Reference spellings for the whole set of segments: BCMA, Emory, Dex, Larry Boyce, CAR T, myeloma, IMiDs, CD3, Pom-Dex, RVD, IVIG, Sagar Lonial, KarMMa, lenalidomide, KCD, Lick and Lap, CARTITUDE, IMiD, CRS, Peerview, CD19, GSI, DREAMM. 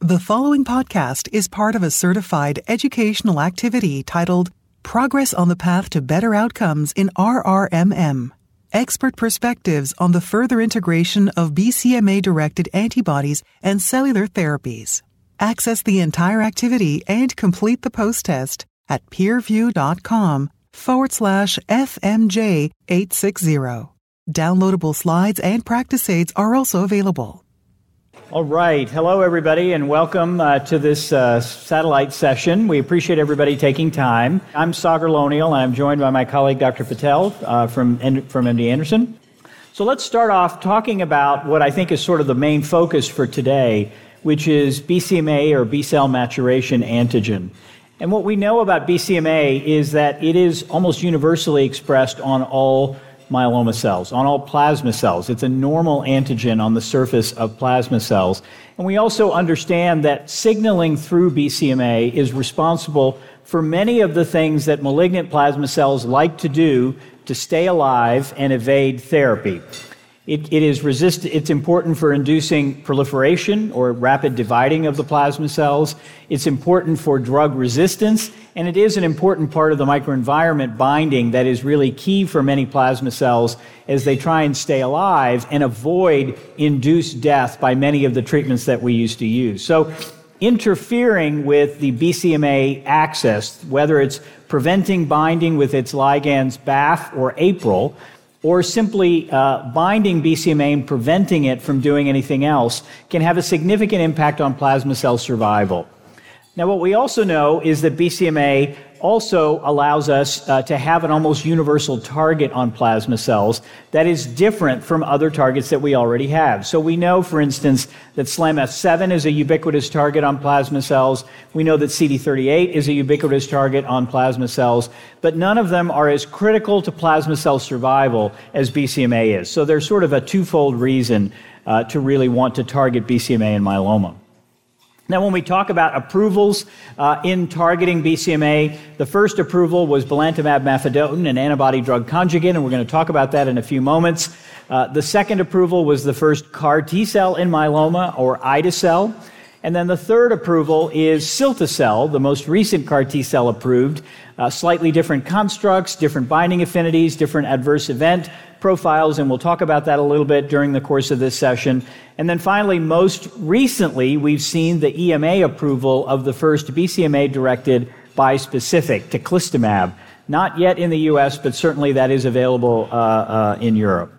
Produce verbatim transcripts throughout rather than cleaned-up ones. The following podcast is part of a certified educational activity titled Progress on the Path to Better Outcomes in R R M M. Expert perspectives on the further integration of B C M A-directed antibodies and cellular therapies. Access the entire activity and complete the post-test at peerview.com forward slash FMJ860. Downloadable slides and practice aids are also available. All right. Hello, everybody, and welcome uh, to this uh, satellite session. We appreciate everybody taking time. I'm Sagar Lonial, and I'm joined by my colleague, Doctor Patel, uh, from, from M D Anderson. So let's start off talking about what I think is sort of the main focus for today, which is B C M A, or B-cell maturation antigen. And what we know about B C M A is that it is almost universally expressed on all myeloma cells, on all plasma cells. It's a normal antigen on the surface of plasma cells. And we also understand that signaling through B C M A is responsible for many of the things that malignant plasma cells like to do to stay alive and evade therapy. It, it is resist, it's important for inducing proliferation or rapid dividing of the plasma cells. It's important for drug resistance, and it is an important part of the microenvironment binding that is really key for many plasma cells as they try and stay alive and avoid induced death by many of the treatments that we used to use. So interfering with the B C M A axis, whether it's preventing binding with its ligands B A F or APRIL, or simply uh, binding B C M A and preventing it from doing anything else, can have a significant impact on plasma cell survival. Now, what we also know is that B C M A also allows us uh, to have an almost universal target on plasma cells that is different from other targets that we already have. So we know, for instance, that SLAMF seven is a ubiquitous target on plasma cells. We know that C D thirty-eight is a ubiquitous target on plasma cells, but none of them are as critical to plasma cell survival as B C M A is. So there's sort of a twofold reason uh, to really want to target B C M A in myeloma. Now, when we talk about approvals uh, in targeting B C M A, the first approval was belantamab mafodotin, an antibody-drug conjugate, and we're going to talk about that in a few moments. Uh, the second approval was the first CAR T-cell in myeloma, or ide-cel. And then the third approval is cilta-cel, the most recent CAR T-cell approved. Uh, slightly different constructs, different binding affinities, different adverse event profiles, and we'll talk about that a little bit during the course of this session. And then finally, most recently, we've seen the E M A approval of the first B C M A-directed bispecific, teclistamab. Not yet in the U S, but certainly that is available uh, uh, in Europe.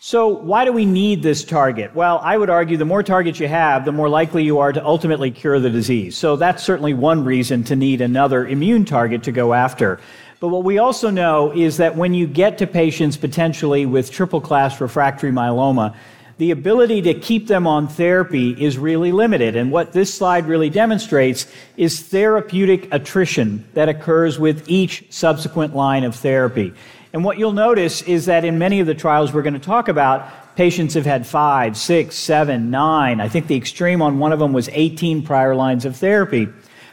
So why do we need this target? Well, I would argue the more targets you have, the more likely you are to ultimately cure the disease. So that's certainly one reason to need another immune target to go after. But what we also know is that when you get to patients potentially with triple-class refractory myeloma, the ability to keep them on therapy is really limited. And what this slide really demonstrates is therapeutic attrition that occurs with each subsequent line of therapy. And what you'll notice is that in many of the trials we're going to talk about, patients have had five, six, seven, nine. I think the extreme on one of them was eighteen prior lines of therapy.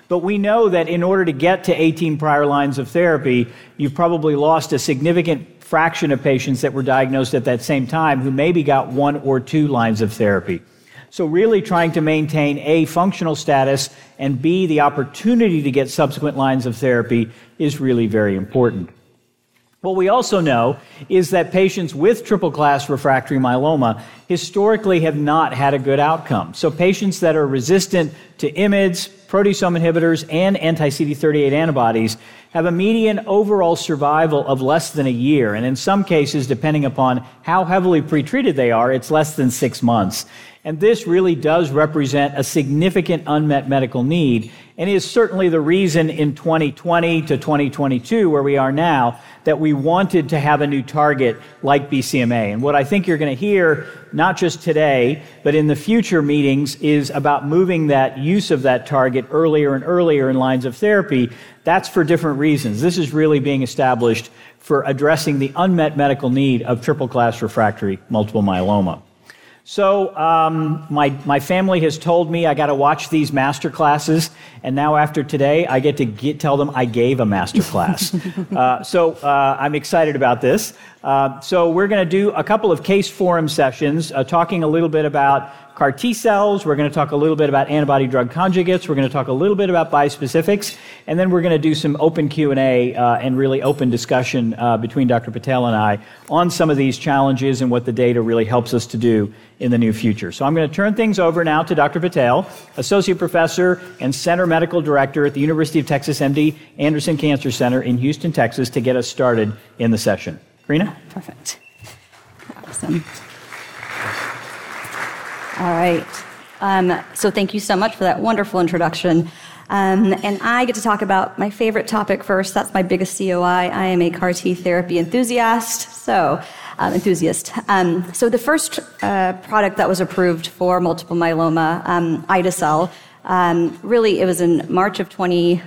But we know that in order to get to eighteen prior lines of therapy, you've probably lost a significant fraction of patients that were diagnosed at that same time who maybe got one or two lines of therapy. So really trying to maintain A, functional status, and B, the opportunity to get subsequent lines of therapy is really very important. What we also know is that patients with triple-class refractory myeloma historically have not had a good outcome. So patients that are resistant to IMiDs, proteasome inhibitors, and anti-C D thirty-eight antibodies have a median overall survival of less than a year. And in some cases, depending upon how heavily pretreated they are, it's less than six months. And this really does represent a significant unmet medical need, and is certainly the reason in twenty twenty to twenty twenty-two, where we are now, that we wanted to have a new target like B C M A. And what I think you're going to hear, not just today, but in the future meetings, is about moving that use of that target earlier and earlier in lines of therapy. That's for different reasons. This is really being established for addressing the unmet medical need of triple-class refractory multiple myeloma. So um, my, my family has told me I got to watch these master classes, and now after today, I get to get, tell them I gave a master class. uh, so uh, I'm excited about this. Uh, so we're going to do a couple of case forum sessions, uh, talking a little bit about CAR T-cells, we're going to talk a little bit about antibody-drug conjugates, we're going to talk a little bit about bispecifics, and then we're going to do some open Q and A uh, and really open discussion uh, between Doctor Patel and I on some of these challenges and what the data really helps us to do in the near future. So I'm going to turn things over now to Doctor Patel, Associate Professor and Center Medical Director at the University of Texas M D Anderson Cancer Center in Houston, Texas, to get us started in the session. Karina? Perfect. Awesome. All right. Um, so thank you so much for that wonderful introduction. Um, and I get to talk about my favorite topic first. That's my biggest C O I. I am a CAR T therapy enthusiast. So, um, enthusiast. Um, so the first uh, product that was approved for multiple myeloma, um, ide-cel, um, really it was in March of twenty,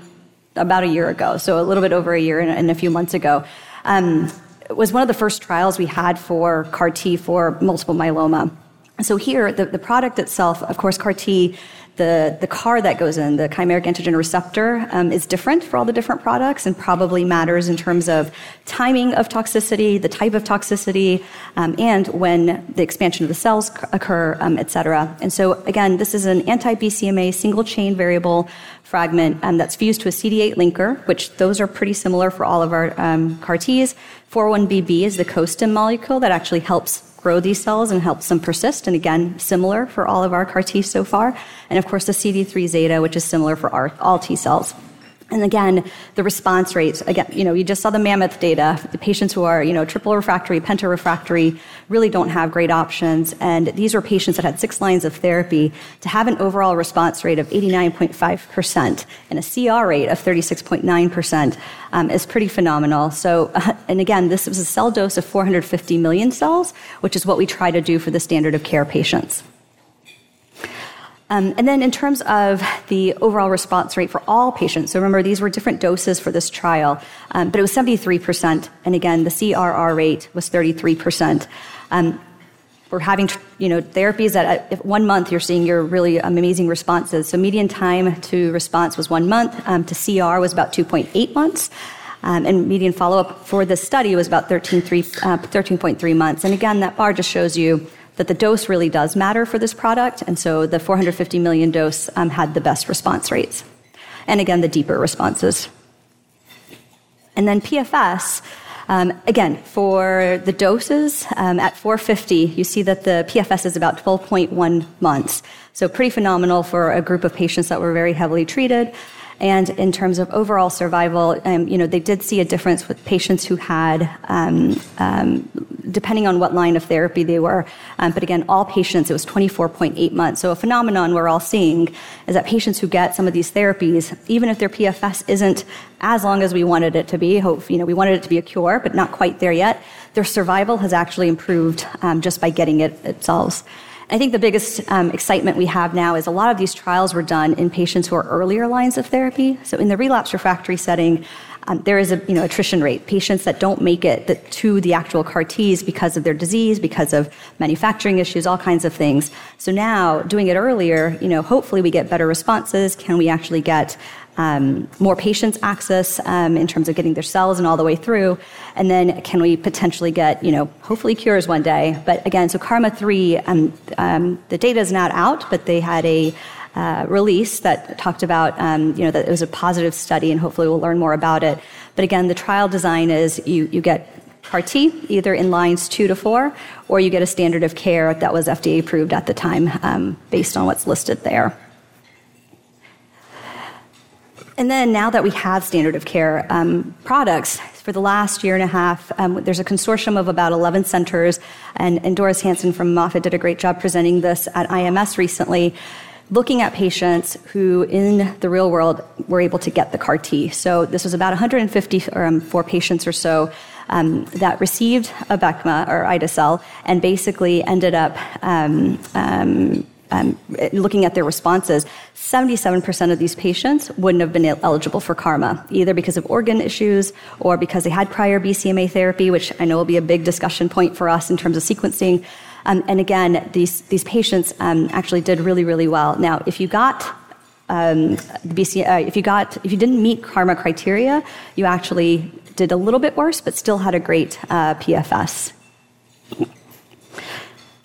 about a year ago. So a little bit over a year and, and a few months ago. Um, it was one of the first trials we had for CAR T for multiple myeloma. So here, the, the product itself, of course, CAR T, the, the CAR that goes in, the chimeric antigen receptor, um, is different for all the different products and probably matters in terms of timing of toxicity, the type of toxicity, um, and when the expansion of the cells occur, um, et cetera. And so, again, this is an anti-B C M A single-chain variable fragment um, that's fused to a C D eight linker, which those are pretty similar for all of our um, CAR Ts. four one B B is the costim molecule that actually helps grow these cells and helps them persist, and again, similar for all of our CAR T so far, and of course the C D three zeta, which is similar for our, all T cells. And again, the response rates, again, you know, you just saw the mammoth data. The patients who are, you know, triple refractory, penta refractory, really don't have great options. And these were patients that had six lines of therapy to have an overall response rate of eighty-nine point five percent and a C R rate of thirty-six point nine percent um, is pretty phenomenal. So, uh, and again, this was a cell dose of four hundred fifty million cells, which is what we try to do for the standard of care patients. Um, and then in terms of the overall response rate for all patients, so remember these were different doses for this trial, um, but it was seventy-three percent, and again, the C R R rate was thirty-three percent. Um, we're having, you know, therapies that at one month you're seeing your really um, amazing responses. So median time to response was one month, um, to C R was about two point eight months. Um, and median follow-up for this study was about thirteen point three months. And again, that bar just shows you that the dose really does matter for this product, and so the four hundred fifty million dose um, had the best response rates. And again, the deeper responses. And then P F S, um, again, for the doses um, at four fifty, you see that the P F S is about twelve point one months. So pretty phenomenal for a group of patients that were very heavily treated. And in terms of overall survival, um, you know, they did see a difference with patients who had, um, um, depending on what line of therapy they were, um, but again, all patients, it was twenty-four point eight months. So a phenomenon we're all seeing is that patients who get some of these therapies, even if their P F S isn't as long as we wanted it to be, hope, you know, we wanted it to be a cure, but not quite there yet, their survival has actually improved um, just by getting it themselves. I think the biggest um, excitement we have now is a lot of these trials were done in patients who are earlier lines of therapy. So in the relapse refractory setting, um, there is a you know attrition rate. Patients that don't make it the, to the actual CAR Ts because of their disease, because of manufacturing issues, all kinds of things. So now doing it earlier, you know, hopefully we get better responses. Can we actually get Um, more patients access um, in terms of getting their cells and all the way through, and then can we potentially get, you know, hopefully cures one day? But again, so KarMMa three, um, um, the data is not out, but they had a uh, release that talked about, um, you know, that it was a positive study, and hopefully we'll learn more about it. But again, the trial design is you you get CAR T either in lines two to four, or you get a standard of care that was F D A approved at the time um, based on what's listed there. And then now that we have standard of care um, products, for the last year and a half, um, there's a consortium of about eleven centers, and, and Doris Hansen from Moffitt did a great job presenting this at I M S recently, looking at patients who in the real world were able to get the CAR T. So this was about one hundred fifty-four patients or so um, that received a BCMA or ide-cel and basically ended up Um, um, Um, looking at their responses, seventy-seven percent of these patients wouldn't have been eligible for KarMMa, either because of organ issues or because they had prior B C M A therapy, which I know will be a big discussion point for us in terms of sequencing. Um, and again, these, these patients um, actually did really, really well. Now, if you got um, the B C M A, uh, if you got, if you didn't meet KarMMa criteria, you actually did a little bit worse, but still had a great uh, P F S.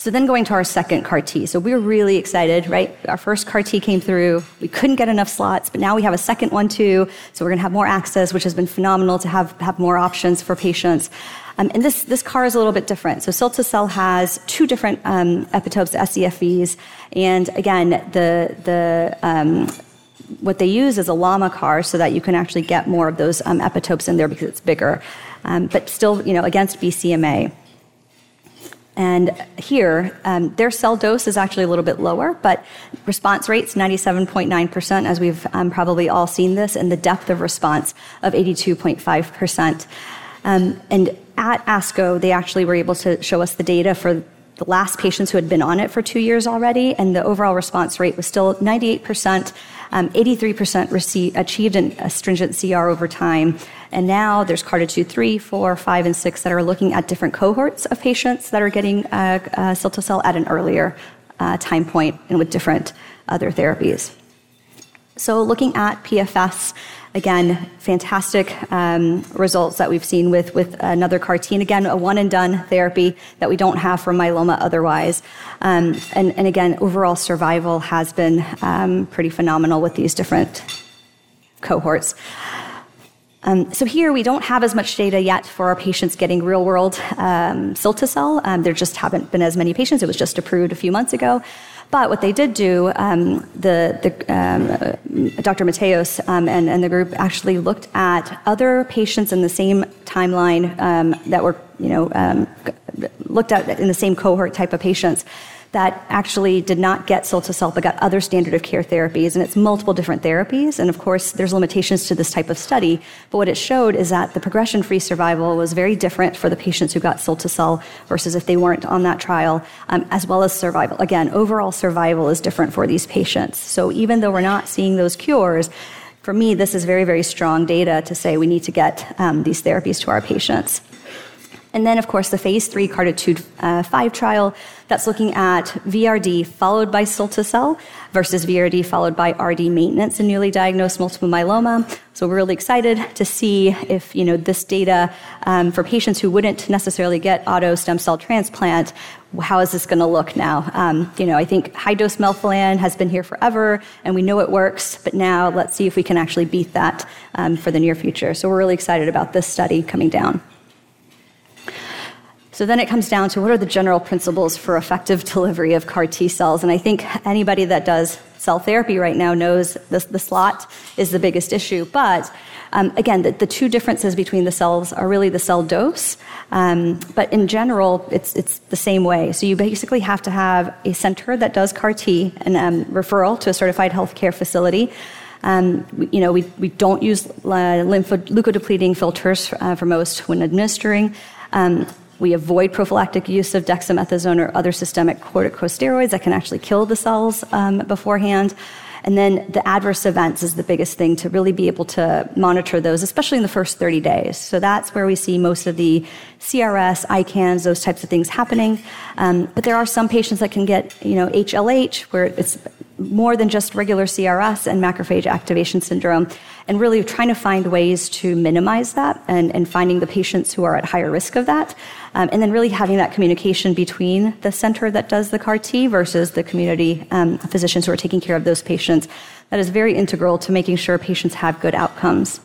So then going to our second CAR T. So we were really excited, right? Our first CAR T came through. We couldn't get enough slots, but now we have a second one too. So we're going to have more access, which has been phenomenal to have, have more options for patients. Um, and this, this CAR is a little bit different. So cilta-cel has two different um, epitopes, S E F Vs. And again, the... the um, what they use is a llama CAR so that you can actually get more of those um, epitopes in there because it's bigger, um, but still, you know, against B C M A. And here, um, their cell dose is actually a little bit lower, but response rates, ninety-seven point nine percent, as we've um, probably all seen this, and the depth of response of eighty-two point five percent. Um, and at ASCO, they actually were able to show us the data for the last patients who had been on it for two years already, and the overall response rate was still ninety-eight percent. Um, eighty-three percent received, achieved an, a stringent C R over time. And now there's CARTITUDE three, four, five, and six that are looking at different cohorts of patients that are getting uh, uh, cilta-cel at an earlier uh, time point and with different other therapies. So looking at P F S, again, fantastic um, results that we've seen with, with another CAR T. And again, a one-and-done therapy that we don't have for myeloma otherwise. Um, and, and again, overall survival has been um, pretty phenomenal with these different cohorts. Um, so here, we don't have as much data yet for our patients getting real-world um, cilta-cel. Um, there just haven't been as many patients. It was just approved a few months ago. But what they did do, um, the, the um, Doctor Mateos um, and, and the group actually looked at other patients in the same timeline um, that were, you know, um, looked at in the same cohort type of patients that actually did not get cilta-cel but got other standard of care therapies, and it's multiple different therapies. And of course, there's limitations to this type of study, but what it showed is that the progression-free survival was very different for the patients who got cilta-cel versus if they weren't on that trial, um, as well as survival. Again, overall survival is different for these patients. So even though we're not seeing those cures, for me, this is very, very strong data to say we need to get um, these therapies to our patients. And then, of course, the phase three CARTITUDE uh, five trial that's looking at V R D followed by cilta-cel versus V R D followed by R D maintenance in newly diagnosed multiple myeloma. So we're really excited to see if, you know, this data um, for patients who wouldn't necessarily get auto stem cell transplant, how is this going to look now? Um, you know, I think high-dose melphalan has been here forever, and we know it works, but now let's see if we can actually beat that um, for the near future. So we're really excited about this study coming down. So then it comes down to what are the general principles for effective delivery of CAR T cells? And I think anybody that does cell therapy right now knows this, the slot is the biggest issue. But um, again, the, the two differences between the cells are really the cell dose. Um, but in general, it's it's the same way. So you basically have to have a center that does CAR T and um, referral to a certified healthcare facility. Um, you know, we, we don't use lympho- leukodepleting filters uh, for most when administering. Um, We avoid prophylactic use of dexamethasone or other systemic corticosteroids that can actually kill the cells um, beforehand. And then the adverse events is the biggest thing to really be able to monitor those, especially in the first thirty days. So that's where we see most of the C R S, I CANs, those types of things happening. Um, but there are some patients that can get, you know, H L H, where it's more than just regular C R S and macrophage activation syndrome, and really trying to find ways to minimize that and, and finding the patients who are at higher risk of that. Um, and then really having that communication between the center that does the CAR T versus the community um, physicians who are taking care of those patients. That is very integral to making sure patients have good outcomes.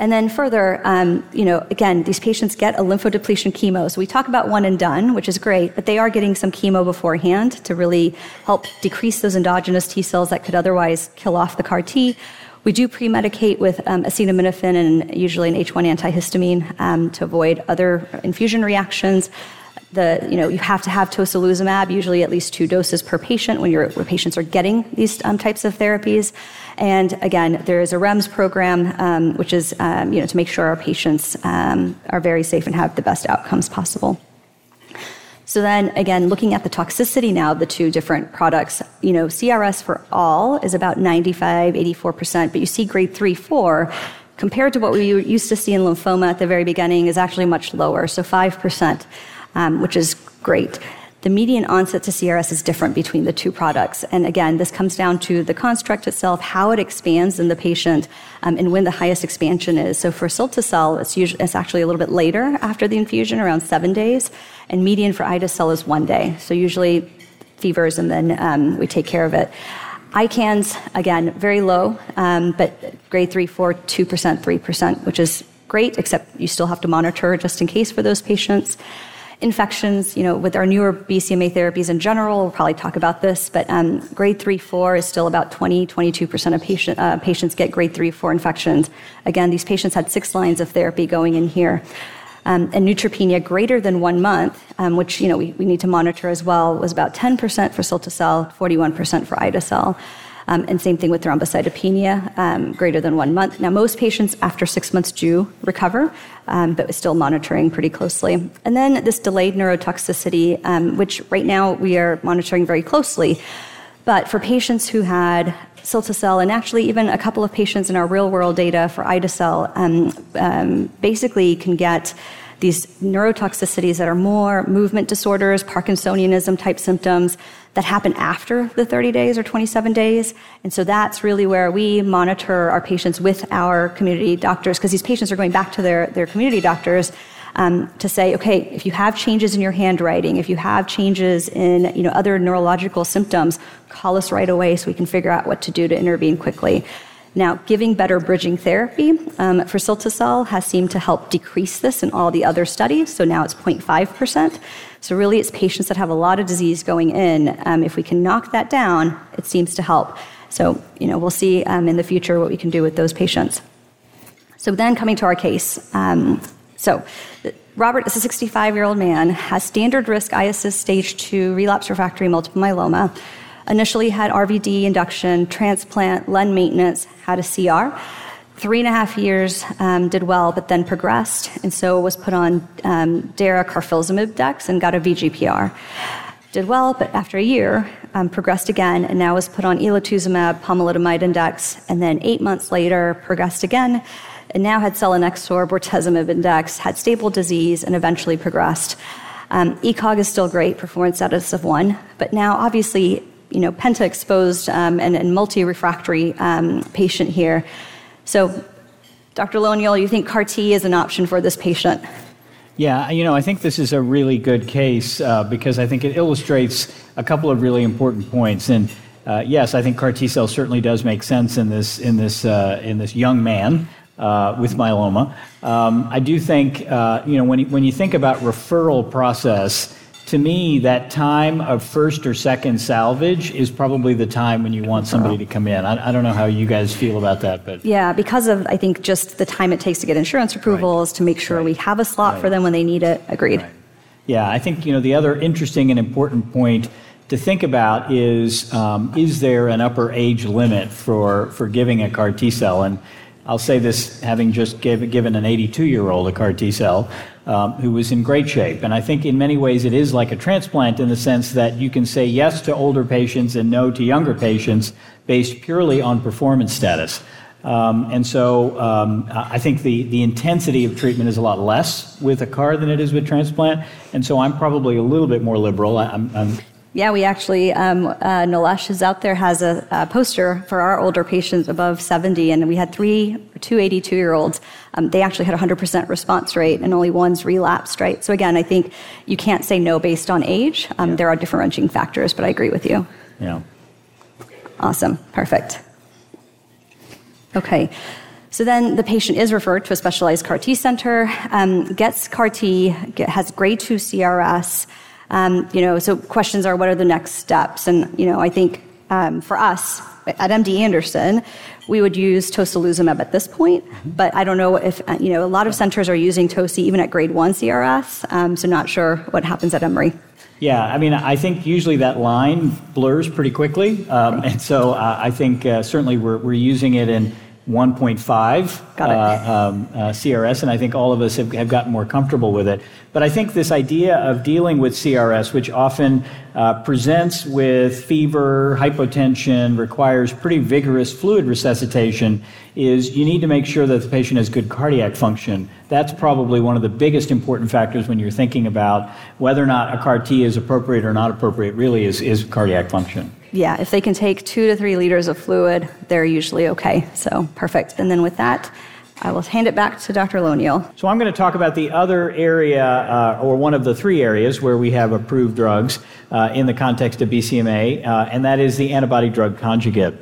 And then further, um, you know, again, these patients get a lymphodepletion chemo. So we talk about one and done, which is great, but they are getting some chemo beforehand to really help decrease those endogenous T cells that could otherwise kill off the CAR T. We do pre-medicate with um, acetaminophen and usually an H one antihistamine um, to avoid other infusion reactions. The, you know, you have to have tocilizumab, usually at least two doses per patient when your patients are getting these um, types of therapies. And again, there is a REMS program, um, which is um, you know, to make sure our patients um, are very safe and have the best outcomes possible. So then, again, looking at the toxicity now of the two different products, you know, C R S for all is about ninety-five, eighty-four percent, but you see grade three, four, compared to what we used to see in lymphoma at the very beginning is actually much lower, so five percent, um, which is great. the median onset to C R S is different between the two products. And again, this comes down to the construct itself, how it expands in the patient, um, and when the highest expansion is. So for cilta-cel, it's, usually, it's actually a little bit later after the infusion, around seven days. And median for ide-cel is one day. So usually fevers, and then um, we take care of it. I CANs, again, very low, um, but grade three, four, two percent, three percent, which is great, except you still have to monitor just in case for those patients. Infections, you know, with our newer B C M A therapies in general, we'll probably talk about this, but um, grade three, four is still about twenty, twenty-two percent of patient, uh, patients get grade three, four infections. Again, these patients had six lines of therapy going in here. Um, and neutropenia greater than one month, um, which, you know, we, we need to monitor as well, was about ten percent for cilta-cel, forty-one percent for ide-cel. Um, and same thing with thrombocytopenia, um, greater than one month. Now, most patients after six months do recover, um, but we're still monitoring pretty closely. And then this delayed neurotoxicity, um, which right now we are monitoring very closely. But for patients who had cilta-cel, and actually even a couple of patients in our real-world data for ide-cel, um, um, basically can get these neurotoxicities that are more movement disorders, Parkinsonianism-type symptoms that happen after the thirty days or twenty-seven days. And so that's really where we monitor our patients with our community doctors, because these patients are going back to their, their community doctors Um, to say, okay, if you have changes in your handwriting, if you have changes in, you know, other neurological symptoms, call us right away so we can figure out what to do to intervene quickly. Now, giving better bridging therapy um, for cilta-cel has seemed to help decrease this in all the other studies, so now it's zero point five percent. So really it's patients that have a lot of disease going in. Um, if we can knock that down, it seems to help. So, you know, we'll see um, in the future what we can do with those patients. So then coming to our case, um, So Robert is a sixty-five-year-old man, has standard risk I S S stage two relapse refractory multiple myeloma, initially had R V D induction, transplant, Len maintenance, had a C R, three and a half years, um, did well, but then progressed, and so was put on um, DARA carfilzomib Dex and got a V G P R. Did well, but after a year, um, progressed again, and now was put on elotuzumab, pomalidomide, and Dex, and then eight months later, progressed again, and now had selinexor, bortezomib, and Dex, had stable disease, and eventually progressed. Um, ECOG is still great, performance status of one, but now obviously, you know, penta-exposed um, and, and multi-refractory um, patient here. So, Doctor Lonial, you think CAR T is an option for this patient? Yeah, you know, I think this is a really good case uh, because I think it illustrates a couple of really important points. And uh, yes, I think CAR T-cell certainly does make sense in this in this uh, in this young man. Uh, with myeloma. Um, I do think, uh, you know, when you, when you think about referral process, to me, that time of first or second salvage is probably the time when you want somebody to come in. I, I don't know how you guys feel about that, but yeah, because of, I think, just the time it takes to get insurance approvals, right, to make sure, right, we have a slot, right, for them when they need it. Agreed. Right. Yeah, I think, you know, the other interesting and important point to think about is, um, is there an upper age limit for, for giving a CAR T-cell? And I'll say this, having just give, given an eighty-two-year-old a CAR T-cell um, who was in great shape. And I think in many ways it is like a transplant in the sense that you can say yes to older patients and no to younger patients based purely on performance status. Um, and so um, I think the, the intensity of treatment is a lot less with a CAR than it is with transplant. And so I'm probably a little bit more liberal. I, I'm, I'm Yeah, we actually, um, uh, Nilesh is out there, has a, a poster for our older patients above seventy, and we had three, two eighty-two-year-olds. Um, they actually had a one hundred percent response rate, and only one's relapsed, right? So again, I think you can't say no based on age. Um, yeah. There are differentiating factors, but I agree with you. Yeah. Awesome. Perfect. Okay. So then the patient is referred to a specialized CAR T center, um, gets CAR T, has grade two C R S, Um, you know, so questions are, what are the next steps? And, you know, I think um, for us at M D Anderson, we would use tocilizumab at this point, but I don't know if, you know, a lot of centers are using toci even at grade one C R S, um, so not sure what happens at Emory. Yeah, I mean, I think usually that line blurs pretty quickly, um, and so uh, I think uh, certainly we're, we're using it in one point five Got it. uh, um, uh, C R S, and I think all of us have, have gotten more comfortable with it. But I think this idea of dealing with C R S, which often uh, presents with fever, hypotension, requires pretty vigorous fluid resuscitation, is you need to make sure that the patient has good cardiac function. That's probably one of the biggest important factors when you're thinking about whether or not a CAR T is appropriate or not appropriate, really is, is cardiac function. Yeah, if they can take two to three liters of fluid, they're usually okay. So perfect. And then with that, I will hand it back to Doctor Lonial. So I'm going to talk about the other area, uh, or one of the three areas where we have approved drugs uh, in the context of B C M A, uh, and that is the antibody-drug conjugate.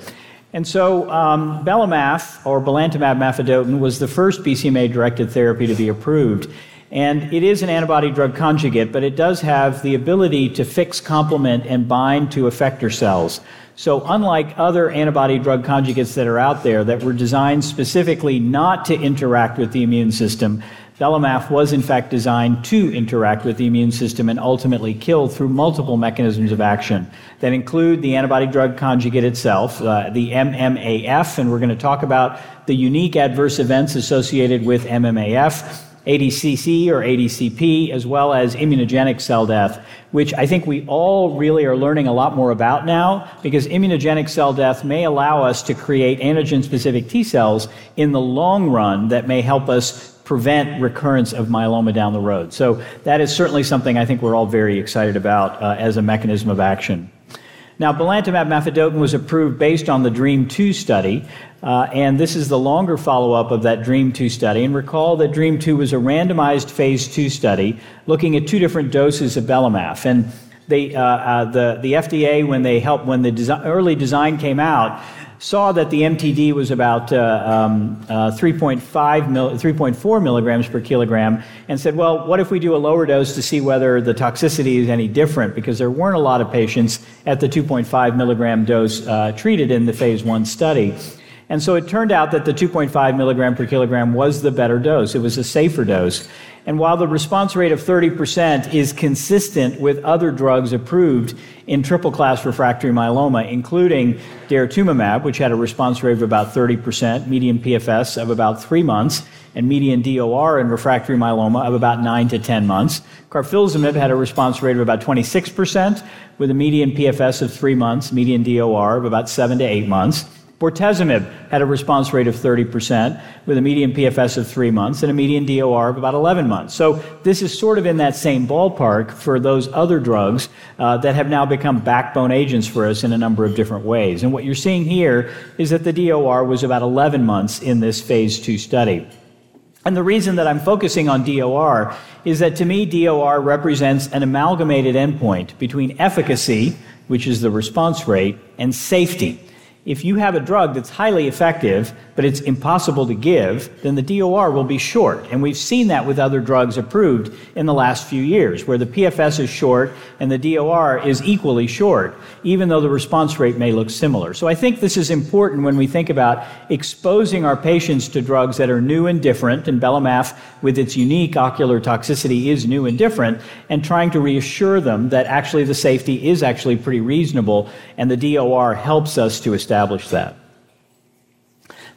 And so um, belamaf, or belantamab mafodotin, was the first B C M A-directed therapy to be approved. And it is an antibody-drug conjugate, but it does have the ability to fix complement and bind to effector cells. So unlike other antibody-drug conjugates that are out there that were designed specifically not to interact with the immune system, belamaf was in fact designed to interact with the immune system and ultimately kill through multiple mechanisms of action that include the antibody-drug conjugate itself, uh, the M M A F, and we're going to talk about the unique adverse events associated with M M A F, A D C C or A D C P, as well as immunogenic cell death, which I think we all really are learning a lot more about now, because immunogenic cell death may allow us to create antigen-specific T cells in the long run that may help us prevent recurrence of myeloma down the road. So that is certainly something I think we're all very excited about uh, as a mechanism of action. Now, belantamab mafodotin was approved based on the DREAMM two study, uh, and this is the longer follow-up of that DREAMM two study. And recall that DREAMM two was a randomized phase two study looking at two different doses of belamaf. And they, uh, uh, the, the F D A, when they helped, when the desi- early design came out, saw that the M T D was about uh, um, uh, three point four milligrams per kilogram, and said, well, what if we do a lower dose to see whether the toxicity is any different? Because there weren't a lot of patients at the two point five milligram dose uh, treated in the phase one study. And so it turned out that the two point five milligram per kilogram was the better dose. It was a safer dose. And while the response rate of thirty percent is consistent with other drugs approved in triple-class refractory myeloma, including daratumumab, which had a response rate of about thirty percent, median P F S of about three months, and median D O R in refractory myeloma of about nine to ten months. Carfilzomib had a response rate of about twenty-six percent, with a median P F S of three months, median D O R of about seven to eight months. Bortezomib had a response rate of thirty percent with a median P F S of three months and a median D O R of about eleven months. So this is sort of in that same ballpark for those other drugs uh, that have now become backbone agents for us in a number of different ways. And what you're seeing here is that the D O R was about eleven months in this phase two study. And the reason that I'm focusing on D O R is that, to me, D O R represents an amalgamated endpoint between efficacy, which is the response rate, and safety. If you have a drug that's highly effective, but it's impossible to give, then the D O R will be short. And we've seen that with other drugs approved in the last few years, where the P F S is short and the D O R is equally short, even though the response rate may look similar. So I think this is important when we think about exposing our patients to drugs that are new and different, and belamaf, with its unique ocular toxicity, is new and different, and trying to reassure them that actually the safety is actually pretty reasonable, and the D O R helps us to establish Establish that.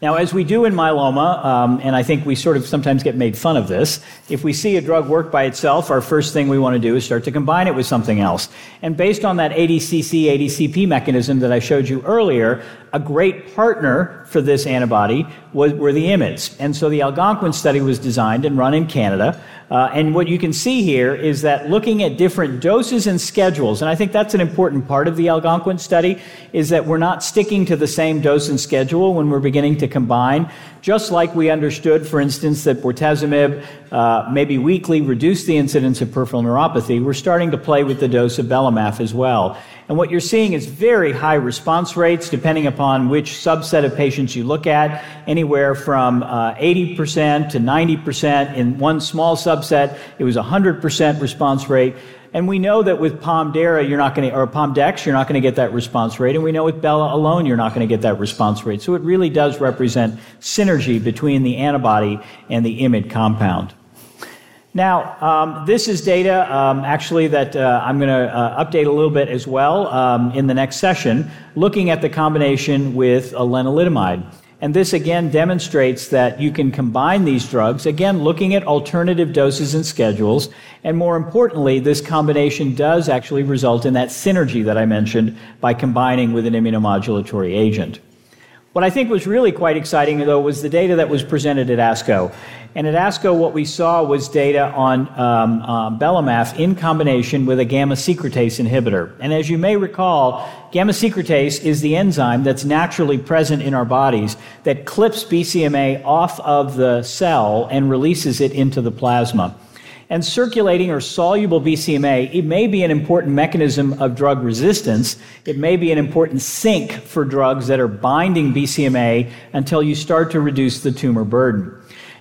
Now, as we do in myeloma, um, and I think we sort of sometimes get made fun of this, if we see a drug work by itself, our first thing we want to do is start to combine it with something else. And based on that A D C C, A D C P mechanism that I showed you earlier, a great partner for this antibody was, were the IMiDs. And so the Algonquin study was designed and run in Canada. Uh, and what you can see here is that looking at different doses and schedules, and I think that's an important part of the Algonquin study, is that we're not sticking to the same dose and schedule when we're beginning to combine. Just like we understood, for instance, that bortezomib, uh, maybe weekly, reduced the incidence of peripheral neuropathy, we're starting to play with the dose of belamaf as well. And what you're seeing is very high response rates, depending upon which subset of patients you look at, anywhere from uh, eighty percent to ninety percent. In one small subset, it was one hundred percent response rate. And we know that with Pom-Dara, you're not going to, or Pom-Dex, you're not going to get that response rate. And we know with Bella alone, you're not going to get that response rate. So it really does represent synergy between the antibody and the IMiD compound. Now, um, this is data, um, actually, that uh, I'm going to uh, update a little bit as well um, in the next session, looking at the combination with lenalidomide. And this again demonstrates that you can combine these drugs, again, looking at alternative doses and schedules. And more importantly, this combination does actually result in that synergy that I mentioned by combining with an immunomodulatory agent. What I think was really quite exciting, though, was the data that was presented at ASCO. And at ASCO, what we saw was data on um, uh, belantamab in combination with a gamma secretase inhibitor. And as you may recall, gamma secretase is the enzyme that's naturally present in our bodies that clips B C M A off of the cell and releases it into the plasma. And circulating or soluble B C M A, it may be an important mechanism of drug resistance. It may be an important sink for drugs that are binding B C M A until you start to reduce the tumor burden.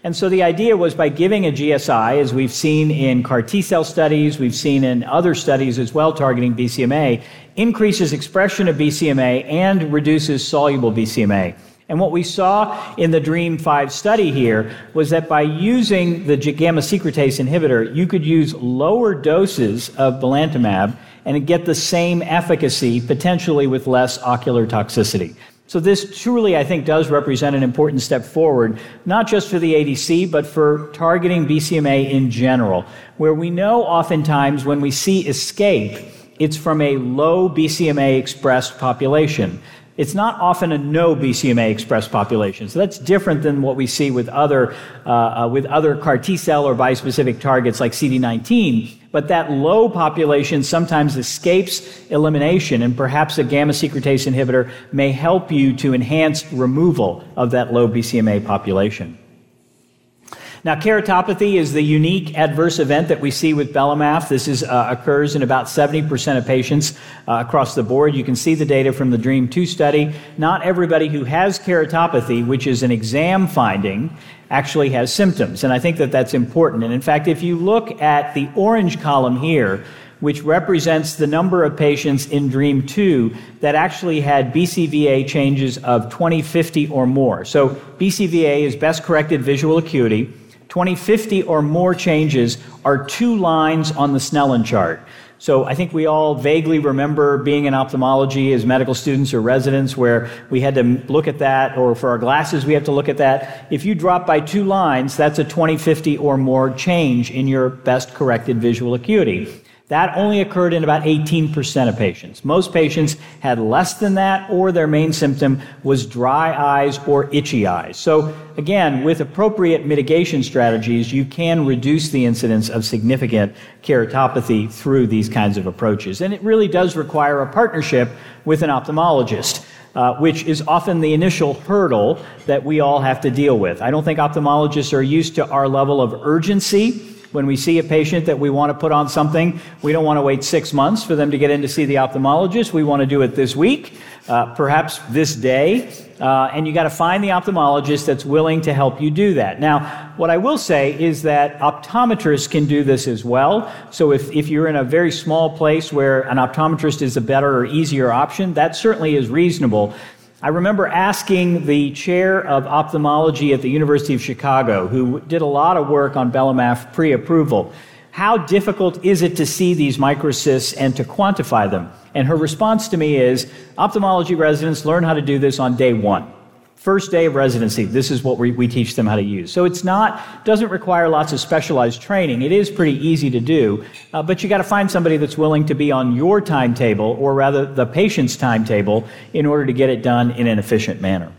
And so the idea was by giving a G S I, as we've seen in CAR T-cell studies, we've seen in other studies as well targeting B C M A, increases expression of B C M A and reduces soluble B C M A. And what we saw in the DREAMM five study here was that by using the gamma secretase inhibitor, you could use lower doses of belantamab and get the same efficacy, potentially with less ocular toxicity. So this truly, I think, does represent an important step forward, not just for the A D C, but for targeting B C M A in general, where we know oftentimes when we see escape, it's from a low B C M A-expressed population. It's not often a no B C M A-expressed population, so that's different than what we see with other uh, with other CAR T-cell or bispecific targets like C D nineteen. But that low population sometimes escapes elimination, and perhaps a gamma secretase inhibitor may help you to enhance removal of that low B C M A population. Now, keratopathy is the unique adverse event that we see with belantamab. This is, uh, occurs in about seventy percent of patients uh, across the board. You can see the data from the DREAMM two study. Not everybody who has keratopathy, which is an exam finding, actually has symptoms, and I think that that's important. And in fact, if you look at the orange column here, which represents the number of patients in DREAMM two that actually had B C V A changes of twenty fifty or more. So B C V A is best corrected visual acuity. twenty fifty or more changes are two lines on the Snellen chart. So I think we all vaguely remember being in ophthalmology as medical students or residents where we had to look at that, or for our glasses we have to look at that. If you drop by two lines, that's a twenty fifty or more change in your best corrected visual acuity. That only occurred in about eighteen percent of patients. Most patients had less than that, or their main symptom was dry eyes or itchy eyes. So again, with appropriate mitigation strategies, you can reduce the incidence of significant keratopathy through these kinds of approaches. And it really does require a partnership with an ophthalmologist, Uh, which is often the initial hurdle that we all have to deal with. I don't think ophthalmologists are used to our level of urgency. When we see a patient that we want to put on something, we don't want to wait six months for them to get in to see the ophthalmologist. We want to do it this week, uh, perhaps this day, uh, and you got to find the ophthalmologist that's willing to help you do that. Now, what I will say is that optometrists can do this as well. So if, if you're in a very small place where an optometrist is a better or easier option, that certainly is reasonable. I remember asking the chair of ophthalmology at the University of Chicago, who did a lot of work on belantamab pre-approval, how difficult is it to see these microcysts and to quantify them? And her response to me is, ophthalmology residents learn how to do this on day one. First day of residency, this is what we, we teach them how to use. So it's not, doesn't require lots of specialized training. It is pretty easy to do, uh, but you got to find somebody that's willing to be on your timetable, or rather the patient's timetable, in order to get it done in an efficient manner.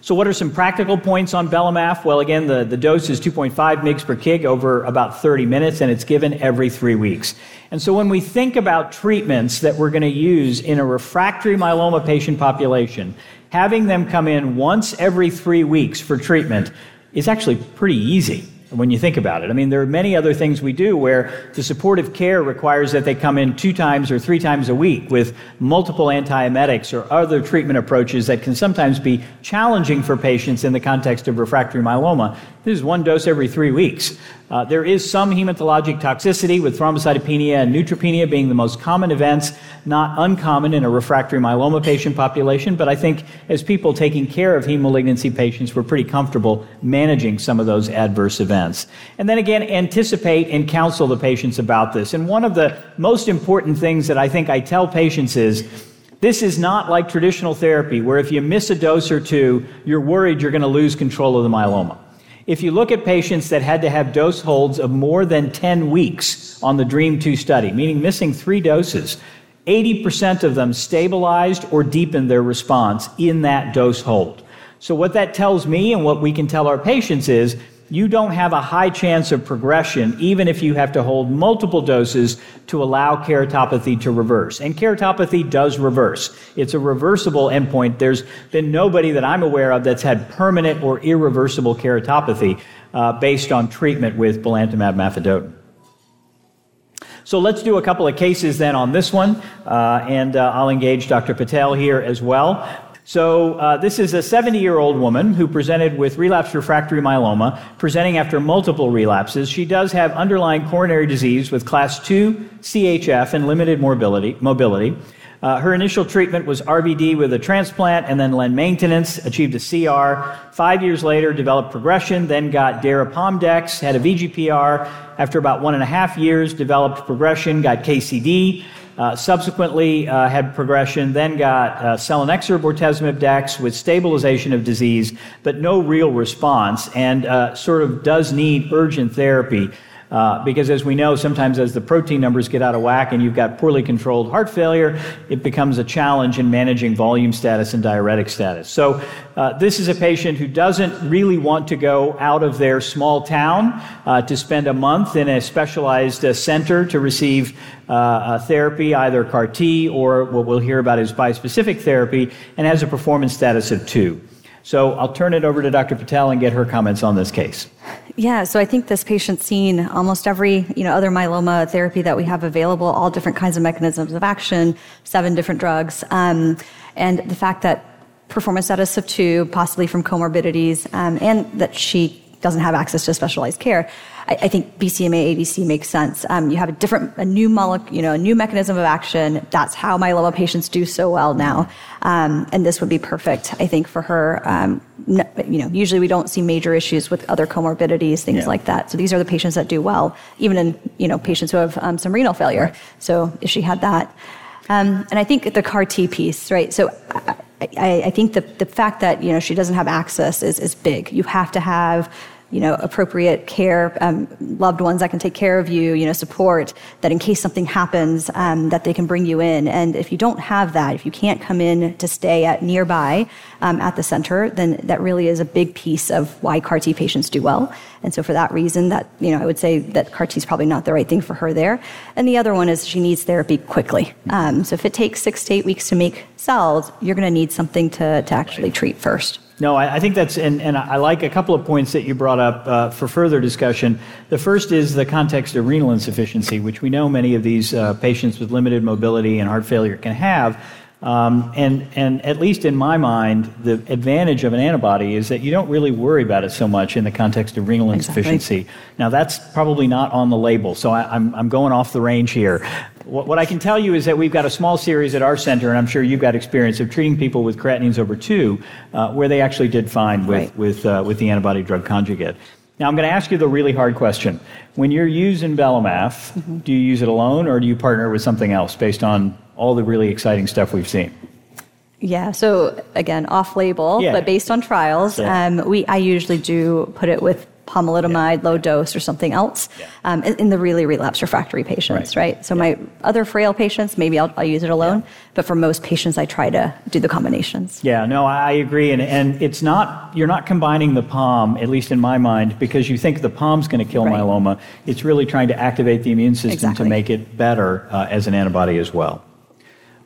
So what are some practical points on belantamab? Well, again, the, the dose is two point five milligrams per kilogram over about thirty minutes, and it's given every three weeks. And so when we think about treatments that we're going to use in a refractory myeloma patient population, having them come in once every three weeks for treatment is actually pretty easy when you think about it. I mean, there are many other things we do where the supportive care requires that they come in two times or three times a week with multiple antiemetics or other treatment approaches that can sometimes be challenging for patients in the context of refractory myeloma. This is one dose every three weeks. Uh, there is some hematologic toxicity, with thrombocytopenia and neutropenia being the most common events, not uncommon in a refractory myeloma patient population, but I think as people taking care of heme malignancy patients, we're pretty comfortable managing some of those adverse events. And then again, anticipate and counsel the patients about this. And one of the most important things that I think I tell patients is, This is not like traditional therapy, where if you miss a dose or two, you're worried you're going to lose control of the myeloma. If you look at patients that had to have dose holds of more than ten weeks on the DREAMM two study, meaning missing three doses, eighty percent of them stabilized or deepened their response in that dose hold. So what that tells me and what we can tell our patients is, you don't have a high chance of progression, even if you have to hold multiple doses to allow keratopathy to reverse. And keratopathy does reverse. It's a reversible endpoint. There's been nobody that I'm aware of that's had permanent or irreversible keratopathy uh, based on treatment with belantamab mafodotin. So let's do a couple of cases then on this one, uh, and uh, I'll engage Doctor Patel here as well. So uh, this is a seventy-year-old woman who presented with relapsed refractory myeloma, presenting after multiple relapses. She does have underlying coronary disease with class two C H F and limited morbidity, mobility. Uh, her initial treatment was R V D with a transplant and then Len maintenance, achieved a C R. Five years later, developed progression, then got Darapom Dex, had a V G P R. After about one and a half years, developed progression, got K C D. Uh, subsequently uh, had progression, then got uh, selinexor bortezomib Dex with stabilization of disease, but no real response, and uh, sort of does need urgent therapy uh, because, as we know, sometimes as the protein numbers get out of whack and you've got poorly controlled heart failure, it becomes a challenge in managing volume status and diuretic status. So uh, this is a patient who doesn't really want to go out of their small town uh, to spend a month in a specialized uh, center to receive Uh, uh, therapy, either CAR T or what we'll hear about is bispecific therapy, and has a performance status of two. So I'll turn it over to Doctor Patel and get her comments on this case. Yeah, so I think this patient's seen almost every, you know, other myeloma therapy that we have available, all different kinds of mechanisms of action, seven different drugs, um, and the fact that performance status of two, possibly from comorbidities, um, and that she doesn't have access to specialized care. I think B C M A A D C makes sense. Um, you have a different, a new molecule, you know, a new mechanism of action. That's how myeloma patients do so well now. Um, and this would be perfect, I think, for her. Um, no, you know, usually we don't see major issues with other comorbidities, things yeah. like that. So these are the patients that do well, even in, you know, patients who have um, some renal failure. So if she had that, um, and I think the CAR T piece, right? So. I, I, I think the, the fact that, you know, she doesn't have access is, is big. You have to have, you know, appropriate care, um, loved ones that can take care of you, you know, support, that in case something happens, um, that they can bring you in. And if you don't have that, if you can't come in to stay at nearby um, at the center, then that really is a big piece of why CAR T patients do well. And so for that reason, that, you know, I would say that CAR T is probably not the right thing for her there. And the other one is she needs therapy quickly. Um, so if it takes six to eight weeks to make cells, you're going to need something to, to actually treat first. No, I, I think that's, and, and I like a couple of points that you brought up uh, for further discussion. The first is the context of renal insufficiency, which we know many of these uh, patients with limited mobility and heart failure can have. Um, and, and at least in my mind, the advantage of an antibody is that you don't really worry about it so much in the context of renal insufficiency. Exactly. Now, that's probably not on the label, so I, I'm, I'm going off the range here. What, what I can tell you is that we've got a small series at our center, and I'm sure you've got experience of treating people with creatinines over two, uh, where they actually did fine with, right. with, uh, with the antibody-drug conjugate. Now, I'm going to ask you the really hard question. When you're using belantamab, mm-hmm. do you use it alone, or do you partner with something else based on all the really exciting stuff we've seen? Yeah, so again, off-label, yeah. but based on trials, so. um, we I usually do put it with pomalidomide, yeah. low dose, or something else yeah. um, in, in the really relapsed refractory patients, right? right? So yeah. my other frail patients, maybe I'll, I'll use it alone, yeah. but for most patients, I try to do the combinations. Yeah, no, I agree, and and it's not, you're not combining the pom, at least in my mind, because you think the pom's going to kill right. myeloma. It's really trying to activate the immune system exactly. to make it better uh, as an antibody as well.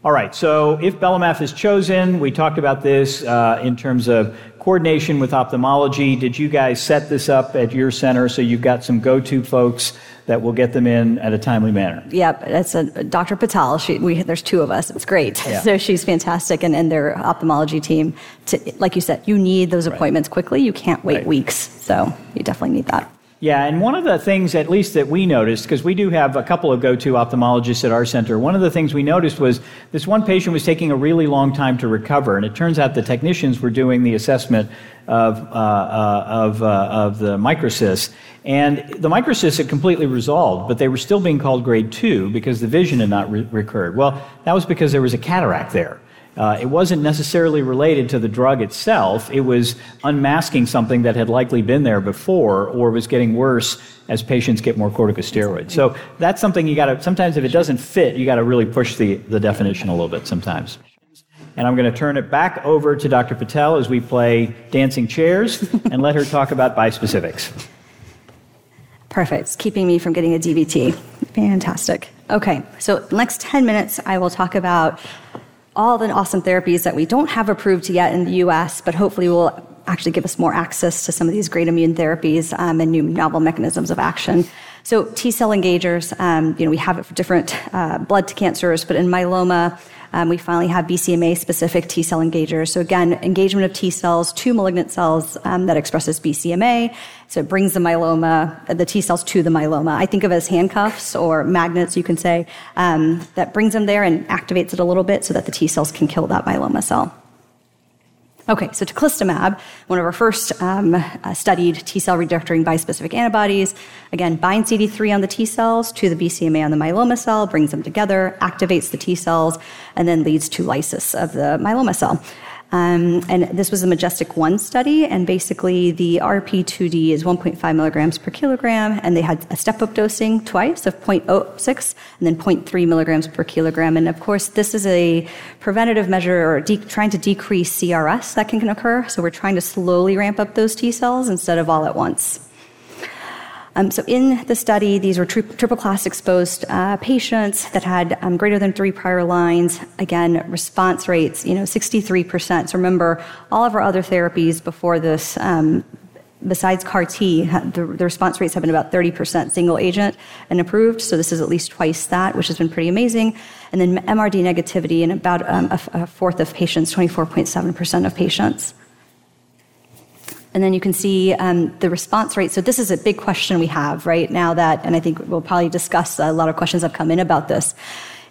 All right, so if belantamab is chosen, we talked about this uh, in terms of coordination with ophthalmology. Did you guys set this up at your center so you've got some go-to folks that will get them in at a timely manner? Yep, that's a, Doctor Patel. She, we, there's two of us. It's great. Yeah. So she's fantastic, and, and their ophthalmology team. To, like you said, you need those appointments right. quickly. You can't wait right. weeks, so you definitely need that. Yeah, and one of the things, at least that we noticed, because we do have a couple of go-to ophthalmologists at our center, one of the things we noticed was this one patient was taking a really long time to recover, and it turns out the technicians were doing the assessment of, uh, uh, of, uh, of the microcyst, and the microcyst had completely resolved, but they were still being called grade two because the vision had not re- recurred. Well, that was because there was a cataract there. Uh, it wasn't necessarily related to the drug itself. It was unmasking something that had likely been there before or was getting worse as patients get more corticosteroids. So that's something you got to, sometimes if it doesn't fit, you got to really push the, the definition a little bit sometimes. And I'm going to turn it back over to Doctor Patel as we play Dancing Chairs and let her talk about bispecifics. Perfect. Keeping me from getting a D V T. Fantastic. Okay. So next ten minutes, I will talk about all the awesome therapies that we don't have approved yet in the U S, but hopefully will actually give us more access to some of these great immune therapies um, and new novel mechanisms of action. So T-cell engagers, um, you know, we have it for different uh, blood cancers, but in myeloma, um, we finally have B C M A-specific T-cell engagers. So again, engagement of T-cells to malignant cells um, that expresses B C M A, so it brings the myeloma, the T-cells to the myeloma. I think of it as handcuffs or magnets, you can say, um, that brings them there and activates it a little bit so that the T-cells can kill that myeloma cell. Okay, so teclistamab, one of our first um, uh, studied T-cell redirecting bispecific antibodies, again, binds C D three on the T-cells to the B C M A on the myeloma cell, brings them together, activates the T-cells, and then leads to lysis of the myeloma cell. Um, and this was a MajesTIC one study, and basically the R P two D is one point five milligrams per kilogram, and they had a step-up dosing twice of zero point zero six and then zero point three milligrams per kilogram. And, of course, this is a preventative measure or de- trying to decrease C R S that can occur, so we're trying to slowly ramp up those T-cells instead of all at once. Um, so in the study, these were tri- triple-class exposed uh, patients that had um, greater than three prior lines. Again, response rates, you know, sixty-three percent. So remember, all of our other therapies before this, um, besides CAR T, the, the response rates have been about thirty percent single agent and approved. So this is at least twice that, which has been pretty amazing. And then M R D negativity in about um, a, a fourth of patients, twenty-four point seven percent of patients. And then you can see um, the response rate. So this is a big question we have right now that, and I think we'll probably discuss, a lot of questions have come in about this.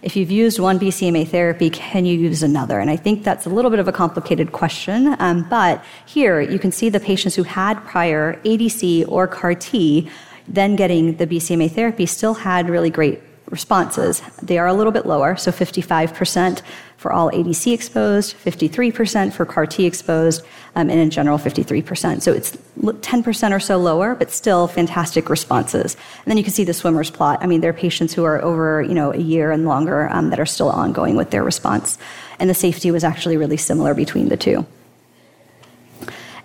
If you've used one B C M A therapy, can you use another? And I think that's a little bit of a complicated question. Um, but here you can see the patients who had prior A D C or CAR T, then getting the B C M A therapy still had really great responses. They are a little bit lower, so fifty-five percent for all A D C exposed, fifty-three percent for CAR T exposed, um, and in general fifty-three percent. So it's ten percent or so lower, but still fantastic responses. And then you can see the swimmer's plot. I mean, there are patients who are over, you know, a year and longer um, that are still ongoing with their response. And the safety was actually really similar between the two.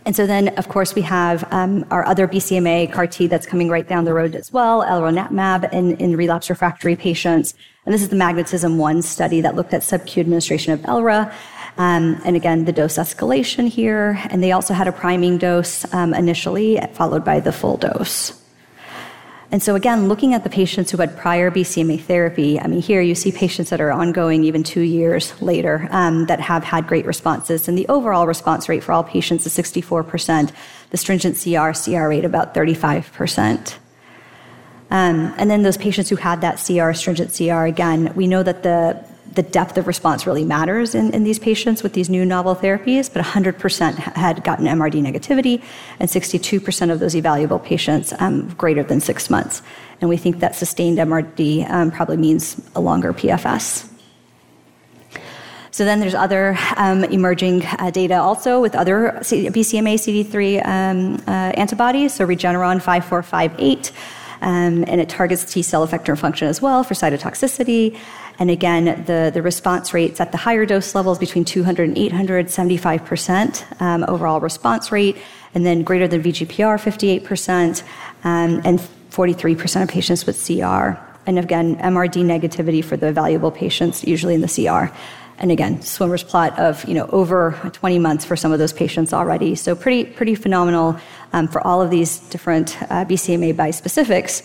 And so then, of course, we have um, our other B C M A CAR T that's coming right down the road as well, elranatamab in, in relapse refractory patients. And this is the MagnetisM one study that looked at sub-Q administration of ELRA. Um, and again, the dose escalation here. And they also had a priming dose um, initially, followed by the full dose. And so again, looking at the patients who had prior B C M A therapy, I mean, here you see patients that are ongoing even two years later um, that have had great responses. And the overall response rate for all patients is sixty-four percent, the stringent C R, C R rate about thirty-five percent. Um, and then those patients who had that C R, stringent C R, again, we know that the the depth of response really matters in, in these patients with these new novel therapies, but one hundred percent had gotten M R D negativity, and sixty-two percent of those evaluable patients um, greater than six months. And we think that sustained M R D um, probably means a longer P F S. So then there's other um, emerging uh, data also with other B C M A C D three um, uh, antibodies, so Regeneron five four five eight, um, and it targets T-cell effector function as well for cytotoxicity. And again, the, the response rates at the higher dose levels between two hundred and eight hundred, seventy-five percent um, overall response rate, and then greater than V G P R, fifty-eight percent, um, and forty-three percent of patients with C R. And again, M R D negativity for the evaluable patients, usually in the C R. And again, swimmer's plot of, you know, over twenty months for some of those patients already. So pretty, pretty phenomenal um, for all of these different uh, B C M A bispecifics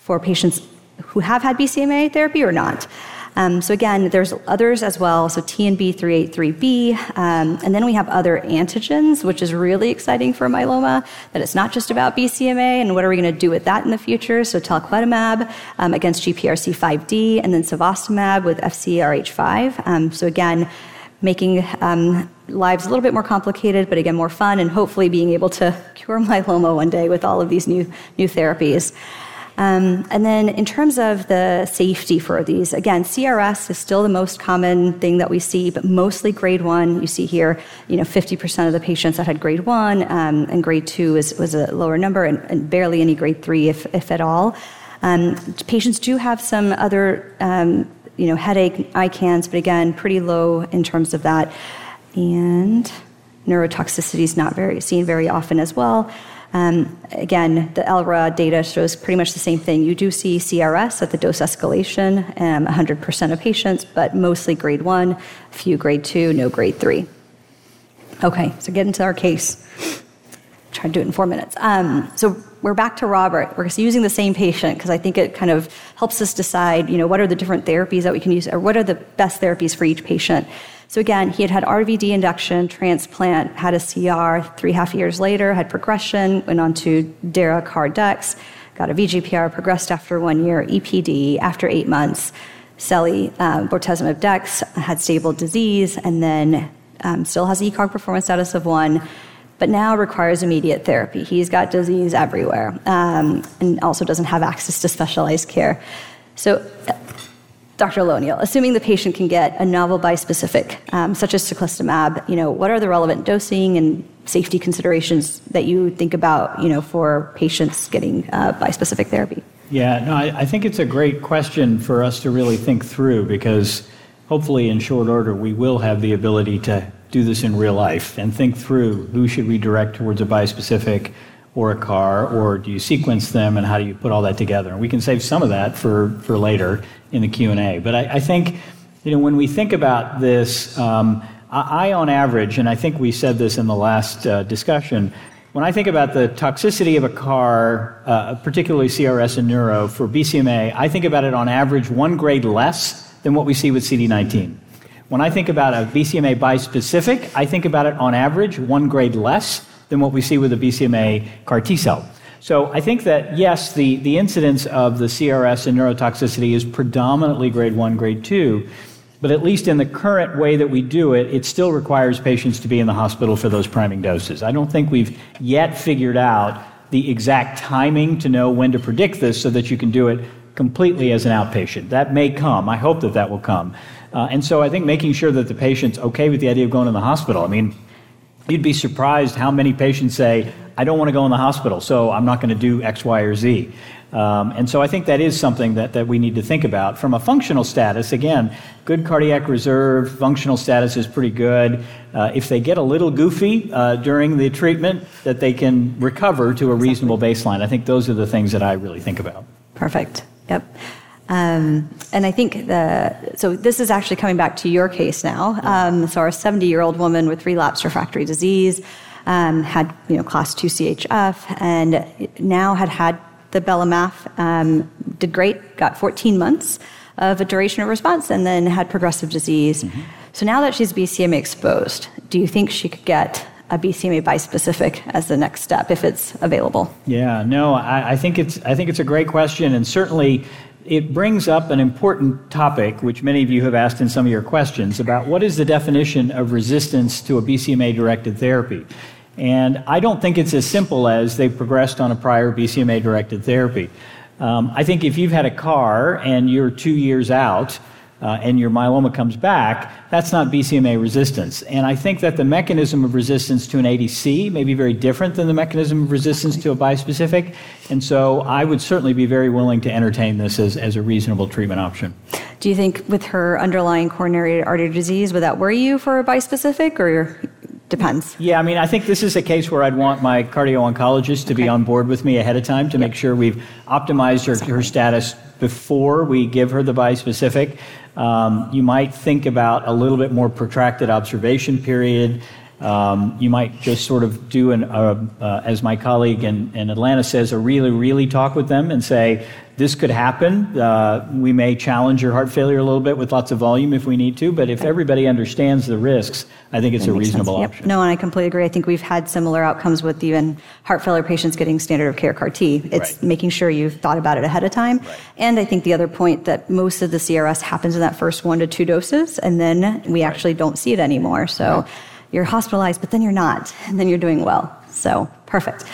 for patients who have had B C M A therapy or not. Um, so again, there's others as well, so T N B three eighty-three B, um, and then we have other antigens, which is really exciting for myeloma, that it's not just about B C M A, and what are we going to do with that in the future? So talquetamab um, against G P R C five D, and then cevostamab with F C R H five. Um, so again, making um, lives a little bit more complicated, but again, more fun, and hopefully being able to cure myeloma one day with all of these new, new therapies. Um, and then in terms of the safety for these, again, C R S is still the most common thing that we see, but mostly grade one. You see here, you know, fifty percent of the patients that had grade one, um, and grade two is, was a lower number, and, and barely any grade three, if, if at all. Um, patients do have some other, um, you know, headache, I CANs, but again, pretty low in terms of that. And neurotoxicity is not very seen very often as well. Um, again, the L R A data shows pretty much the same thing. You do see C R S at the dose escalation, um, one hundred percent of patients, but mostly grade one, few grade two, no grade three. Okay, so get into our case. Try to do it in four minutes. Um, so we're back to Robert. We're using the same patient because I think it kind of helps us decide, you know, what are the different therapies that we can use, or what are the best therapies for each patient. So again, he had had R V D induction, transplant, had a C R, three and a half years later, had progression, went on to DARA, CAR, Dex, got a V G P R, progressed after one year, E P D, after eight months, Seli, uh, bortezomib, Dex, had stable disease, and then um, still has ECOG performance status of one, but now requires immediate therapy. He's got disease everywhere, um, and also doesn't have access to specialized care. So... Uh, Doctor O'Lonial, assuming the patient can get a novel bispecific, um, such as teclistamab, you know, what are the relevant dosing and safety considerations that you think about, you know, for patients getting uh, bispecific therapy? Yeah, no, I, I think it's a great question for us to really think through, because hopefully in short order we will have the ability to do this in real life and think through who should we direct towards a bispecific or a CAR, or do you sequence them, and how do you put all that together? And we can save some of that for, for later in the Q and A. But I, I think, you know, when we think about this, um, I, I on average, and I think we said this in the last uh, discussion, when I think about the toxicity of a CAR, uh, particularly C R S and neuro, for B C M A, I think about it on average one grade less than what we see with C D nineteen. When I think about a B C M A bispecific, I think about it on average one grade less than what we see with a B C M A CAR T-cell. So I think that, yes, the, the incidence of the C R S and neurotoxicity is predominantly grade one, grade two, but at least in the current way that we do it, it still requires patients to be in the hospital for those priming doses. I don't think we've yet figured out the exact timing to know when to predict this so that you can do it completely as an outpatient. That may come. I hope that that will come. Uh, and so I think making sure that the patient's okay with the idea of going to the hospital. I mean, you'd be surprised how many patients say, I don't want to go in the hospital, so I'm not going to do X, Y, or Z. Um, and so I think that is something that, that we need to think about. From a functional status, again, good cardiac reserve, functional status is pretty good. Uh, if they get a little goofy uh, during the treatment, that they can recover to a reasonable baseline. I think those are the things that I really think about. Perfect. Yep. Um, and I think the, so this is actually coming back to your case now. Um, so our seventy-year-old woman with relapsed refractory disease um, had, you know, class two C H F, and now had had the belantamab, um, did great, got fourteen months of a duration of response, and then had progressive disease. Mm-hmm. So now that she's B C M A exposed, do you think she could get a B C M A bispecific as the next step if it's available? Yeah, no, I, I think it's I think it's a great question, and certainly it brings up an important topic, which many of you have asked in some of your questions, about what is the definition of resistance to a B C M A-directed therapy. And I don't think it's as simple as they've progressed on a prior B C M A-directed therapy. Um, I think if you've had a CAR and you're two years out uh, and your myeloma comes back, that's not B C M A resistance. And I think that the mechanism of resistance to an A D C may be very different than the mechanism of resistance to a bispecific. And so I would certainly be very willing to entertain this as, as a reasonable treatment option. Do you think with her underlying coronary artery disease, would that worry you for a bispecific, or depends? Yeah, I mean, I think this is a case where I'd want my cardio-oncologist to okay. be on board with me ahead of time to yep. make sure we've optimized her, exactly. her status before we give her the bispecific. Um, you might think about a little bit more protracted observation period. Um, you might just sort of do, an, uh, uh, as my colleague in, in Atlanta says, a really, really talk with them and say, this could happen. Uh, we may challenge your heart failure a little bit with lots of volume if we need to, but if everybody understands the risks, I think it's that a reasonable yep. option. No, and I completely agree. I think we've had similar outcomes with even heart failure patients getting standard of care CAR T. It's right. making sure you've thought about it ahead of time. Right. And I think the other point that most of the C R S happens in that first one to two doses, and then we right. actually don't see it anymore. So. Right. You're hospitalized, but then you're not, and then you're doing well. So, perfect.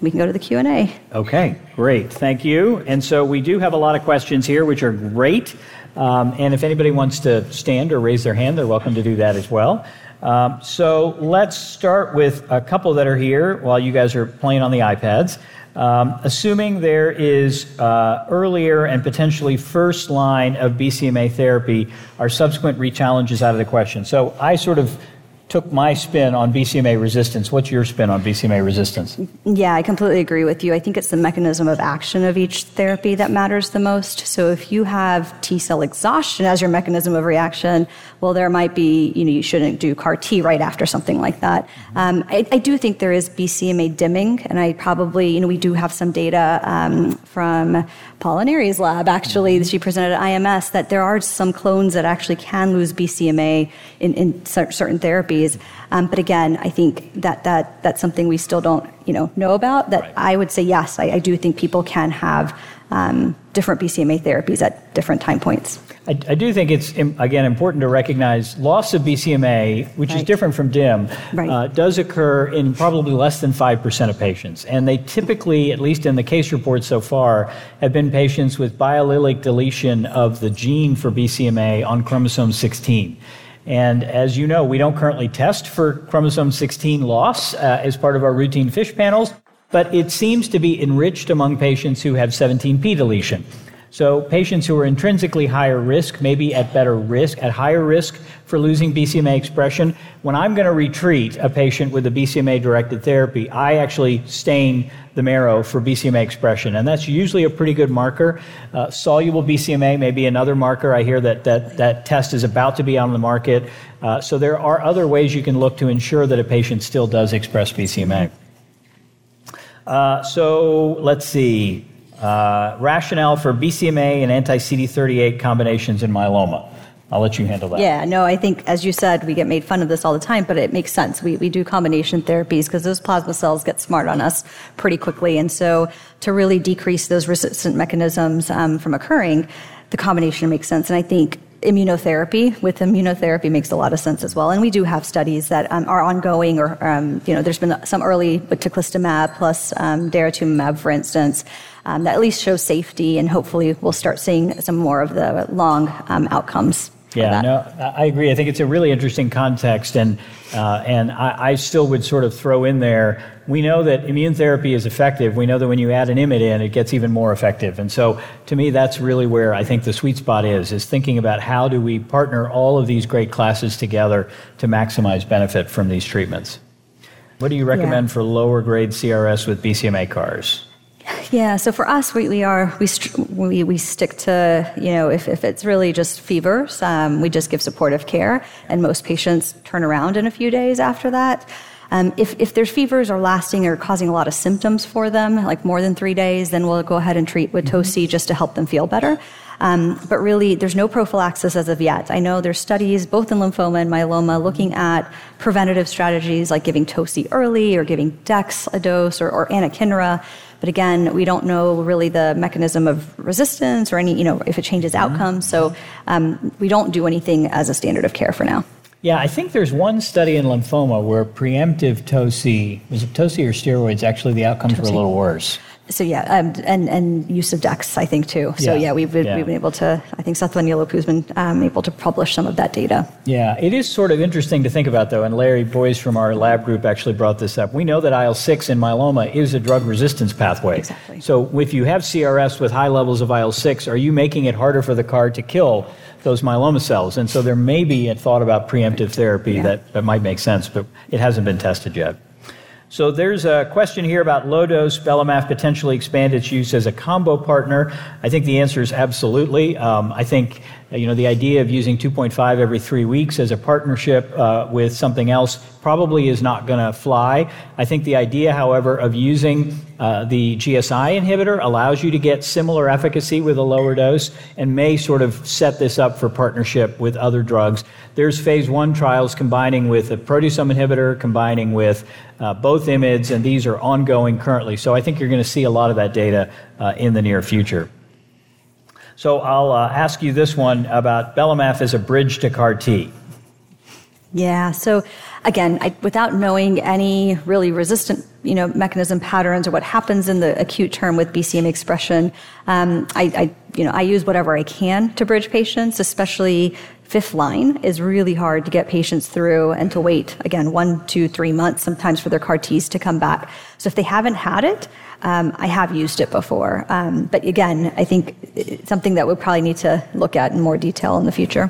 We can go to the Q and A. Okay, great. Thank you. And so we do have a lot of questions here, which are great. Um, and if anybody wants to stand or raise their hand, they're welcome to do that as well. Um, so let's start with a couple that are here while you guys are playing on the iPads. Um, assuming there is uh, earlier and potentially first line of B C M A therapy, are subsequent rechallenges out of the question? So I sort of took my spin on B C M A resistance. What's your spin on B C M A resistance? Yeah, I completely agree with you. I think it's the mechanism of action of each therapy that matters the most. So if you have T-cell exhaustion as your mechanism of reaction, well, there might be, you know, you shouldn't do CAR T right after something like that. Um, I, I do think there is B C M A dimming, and I probably, you know, we do have some data um, from Polinari's lab, actually, that she presented at I M S, that there are some clones that actually can lose B C M A in, in certain therapies. Um, but again, I think that, that that's something we still don't, you know, know about. That right. I would say yes, I, I do think people can have um, different B C M A therapies at different time points. I, I do think it's, again, important to recognize loss of B C M A, which right. is different from DIM, right. uh, does occur in probably less than five percent of patients. And they typically, at least in the case reports so far, have been patients with biallelic deletion of the gene for B C M A on chromosome sixteen. And as you know, we don't currently test for chromosome sixteen loss uh, as part of our routine FISH panels, but it seems to be enriched among patients who have seventeen p deletion. So patients who are intrinsically higher risk, maybe at better risk, at higher risk for losing B C M A expression. When I'm going to retreat a patient with a B C M A-directed therapy, I actually stain the marrow for B C M A expression, and that's usually a pretty good marker. Uh, soluble B C M A may be another marker. I hear that that, that test is about to be on the market. Uh, so there are other ways you can look to ensure that a patient still does express B C M A. Uh, so let's see. Uh, rationale for B C M A and anti-C D thirty-eight combinations in myeloma. I'll let you handle that. Yeah, no, I think, as you said, we get made fun of this all the time, but it makes sense. We we do combination therapies because those plasma cells get smart on us pretty quickly. And so to really decrease those resistant mechanisms um, from occurring, the combination makes sense. And I think immunotherapy with immunotherapy makes a lot of sense as well. And we do have studies that um, are ongoing or, um, you know, there's been some early with teclistamab plus um, daratumumab, for instance, um, that at least shows safety. And hopefully we'll start seeing some more of the long um, outcomes. Yeah, no, I agree. I think it's a really interesting context, and uh, and I, I still would sort of throw in there, we know that immune therapy is effective. We know that when you add an IMiD in, it gets even more effective. And so to me, that's really where I think the sweet spot is, is thinking about how do we partner all of these great classes together to maximize benefit from these treatments. What do you recommend yeah. for lower grade C R S with B C M A CARs? Yeah, so for us, we, we are we, we we stick to, you know, if, if it's really just fevers, um, we just give supportive care, and most patients turn around in a few days after that. Um, if, if their fevers are lasting or causing a lot of symptoms for them, like more than three days, then we'll go ahead and treat with mm-hmm. Toci just to help them feel better. Um, but really, there's no prophylaxis as of yet. I know there's studies both in lymphoma and myeloma looking at preventative strategies like giving Toci early or giving Dex a dose or, or anakinra. But again, we don't know really the mechanism of resistance or any, you know, if it changes outcomes. So um, we don't do anything as a standard of care for now. Yeah, I think there's one study in lymphoma where preemptive Toci, was it Toci or steroids, actually the outcomes Toci. were a little worse. So yeah, um, and and use of Dex, I think, too. So yeah, yeah, we've, been, yeah. we've been able to, I think Sethwan Yelopou's been um, able to publish some of that data. Yeah, it is sort of interesting to think about, though, and Larry Boyce from our lab group actually brought this up. We know that I L six in myeloma is a drug resistance pathway. Exactly. So if you have C R S with high levels of I L six, are you making it harder for the C A R to kill those myeloma cells? And so there may be a thought about preemptive therapy yeah. that, that might make sense, but it hasn't been tested yet. So there's a question here about low-dose belantamab potentially expand its use as a combo partner. I think the answer is absolutely. Um, I think you know, the idea of using two point five every three weeks as a partnership uh, with something else probably is not going to fly. I think the idea, however, of using uh, the G S I inhibitor allows you to get similar efficacy with a lower dose and may sort of set this up for partnership with other drugs. There's phase one trials combining with a proteasome inhibitor, combining with uh, both I M I Ds, and these are ongoing currently. So I think you're going to see a lot of that data uh, in the near future. So I'll uh, ask you this one about belantamab as a bridge to CAR T. Yeah, so again, I, without knowing any really resistant, you know, mechanism patterns or what happens in the acute term with B C M A expression, um, I, I, you know, I use whatever I can to bridge patients, especially fifth line is really hard to get patients through and to wait, again, one, two, three months sometimes for their CAR Ts to come back. So if they haven't had it, Um, I have used it before. Um, but again, I think it's something that we'll probably need to look at in more detail in the future.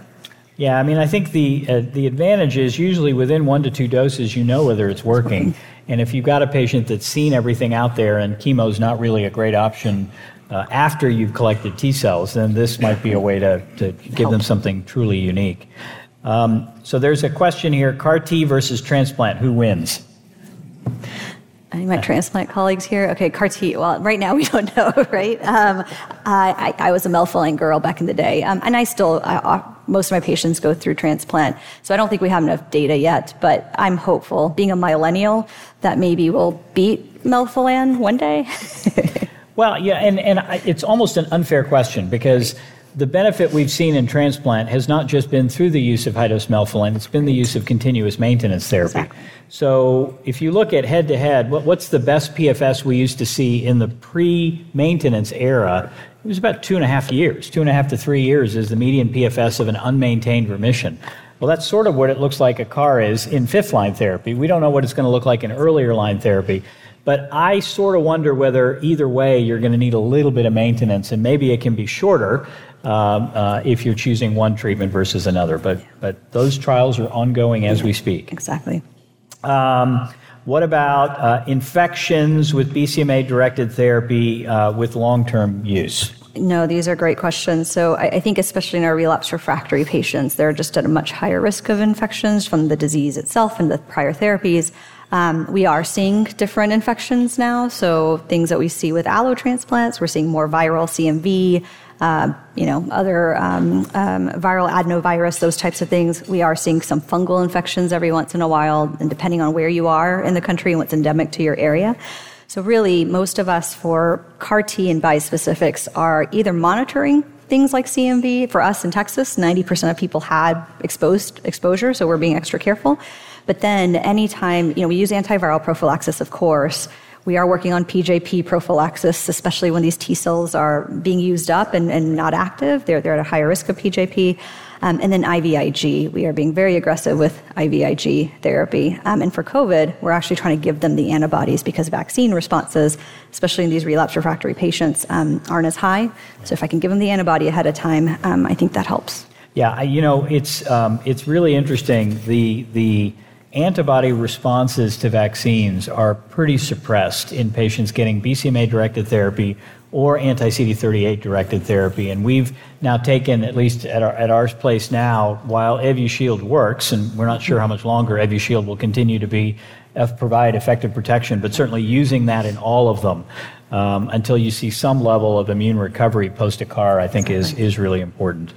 Yeah, I mean, I think the uh, the advantage is usually within one to two doses, you know whether it's working. And if you've got a patient that's seen everything out there and chemo is not really a great option uh, after you've collected T cells, then this might be a way to, to give Help. them something truly unique. Um, so there's a question here, CAR T versus transplant, who wins? Any of my transplant colleagues here? Okay, CAR T, well, right now we don't know, right? Um, I, I was a melphalan girl back in the day, um, and I still, I, most of my patients go through transplant, so I don't think we have enough data yet, but I'm hopeful, being a millennial, that maybe we'll beat melphalan one day. Well, yeah, and, and I, it's almost an unfair question, because the benefit we've seen in transplant has not just been through the use of high-dose melphalan, it's been the use of continuous maintenance therapy. Exactly. So if you look at head-to-head, what, what's the best P F S we used to see in the pre-maintenance era? It was about two and a half years. Two and a half to three years is the median P F S of an unmaintained remission. Well, that's sort of what it looks like a CAR is in fifth-line therapy. We don't know what it's going to look like in earlier-line therapy. But I sort of wonder whether either way you're going to need a little bit of maintenance, and maybe it can be shorter um, uh, if you're choosing one treatment versus another. But but those trials are ongoing as we speak. Exactly. Um, what about uh, infections with B C M A-directed therapy uh, with long-term use? No, these are great questions. So I, I think especially in our relapse refractory patients, they're just at a much higher risk of infections from the disease itself and the prior therapies. Um, we are seeing different infections now, so things that we see with allo transplants, we're seeing more viral C M V, uh, you know, other um, um, viral adenovirus, those types of things. We are seeing some fungal infections every once in a while, and depending on where you are in the country and what's endemic to your area. So really, most of us for CAR T and bispecifics are either monitoring things like C M V. For us in Texas, ninety percent of people had exposed exposure, so we're being extra careful. But then anytime, you know, we use antiviral prophylaxis, of course. We are working on P J P prophylaxis, especially when these T cells are being used up and, and not active. They're, they're at a higher risk of P J P. Um, and then I V I G. We are being very aggressive with I V I G therapy. Um, and for COVID, we're actually trying to give them the antibodies because vaccine responses, especially in these relapse refractory patients, um, aren't as high. So if I can give them the antibody ahead of time, um, I think that helps. Yeah, you know, it's um, it's really interesting. The the antibody responses to vaccines are pretty suppressed in patients getting B C M A-directed therapy or anti-C D thirty-eight-directed therapy. And we've now taken, at least at our, at our place now, while Evusheld works, and we're not sure how much longer Evusheld will continue to be F provide effective protection, but certainly using that in all of them um, until you see some level of immune recovery post-a-CAR, I think, is, is really important.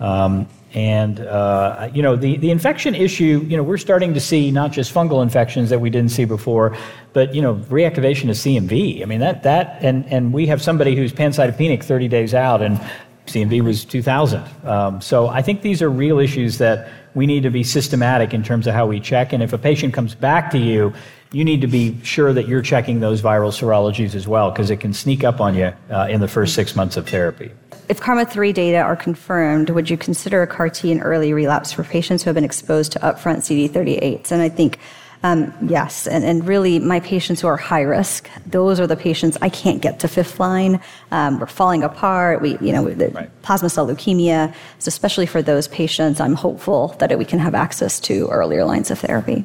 Um, and, uh, you know, the, the infection issue, you know, we're starting to see not just fungal infections that we didn't see before, but, you know, reactivation of C M V. I mean, that, that and, and we have somebody who's pancytopenic thirty days out, and C M V was two thousand. Um, so I think these are real issues that we need to be systematic in terms of how we check. And if a patient comes back to you, you need to be sure that you're checking those viral serologies as well, because it can sneak up on you uh, in the first six months of therapy. If KarMMa three data are confirmed, would you consider a CAR T an early relapse for patients who have been exposed to upfront C D thirty-eights? And I think Um, yes, and, and really my patients who are high risk, those are the patients I can't get to fifth line. Um, we're falling apart. We, you know, the right. plasma cell leukemia. So especially for those patients, I'm hopeful that we can have access to earlier lines of therapy.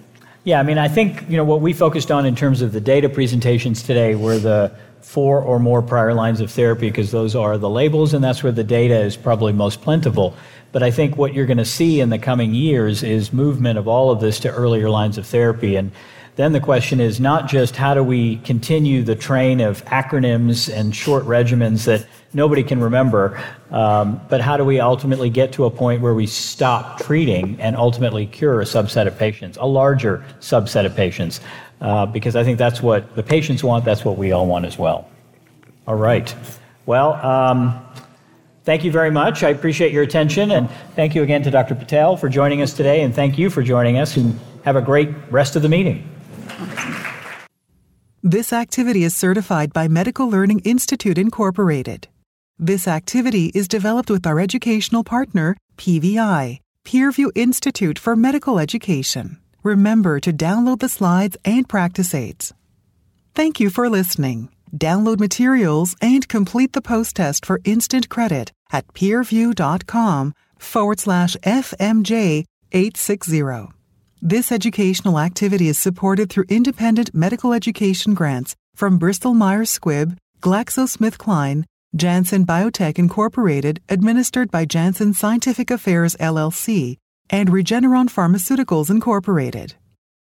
Yeah, I mean, I think, you know, what we focused on in terms of the data presentations today were the four or more prior lines of therapy, because those are the labels, and that's where the data is probably most plentiful. But I think what you're going to see in the coming years is movement of all of this to earlier lines of therapy. And then the question is not just how do we continue the train of acronyms and short regimens that nobody can remember, um, but how do we ultimately get to a point where we stop treating and ultimately cure a subset of patients, a larger subset of patients, uh, because I think that's what the patients want, that's what we all want as well. All right. Well, um, thank you very much. I appreciate your attention, and thank you again to Doctor Patel for joining us today, and thank you for joining us, and have a great rest of the meeting. This activity is certified by Medical Learning Institute, Incorporated. This activity is developed with our educational partner, P V I, Peerview Institute for Medical Education. Remember to download the slides and practice aids. Thank you for listening. Download materials and complete the post test for instant credit at peerview.com forward slash FMJ 860. This educational activity is supported through independent medical education grants from Bristol-Myers Squibb, GlaxoSmithKline, Janssen Biotech Incorporated, administered by Janssen Scientific Affairs L L C, and Regeneron Pharmaceuticals Incorporated.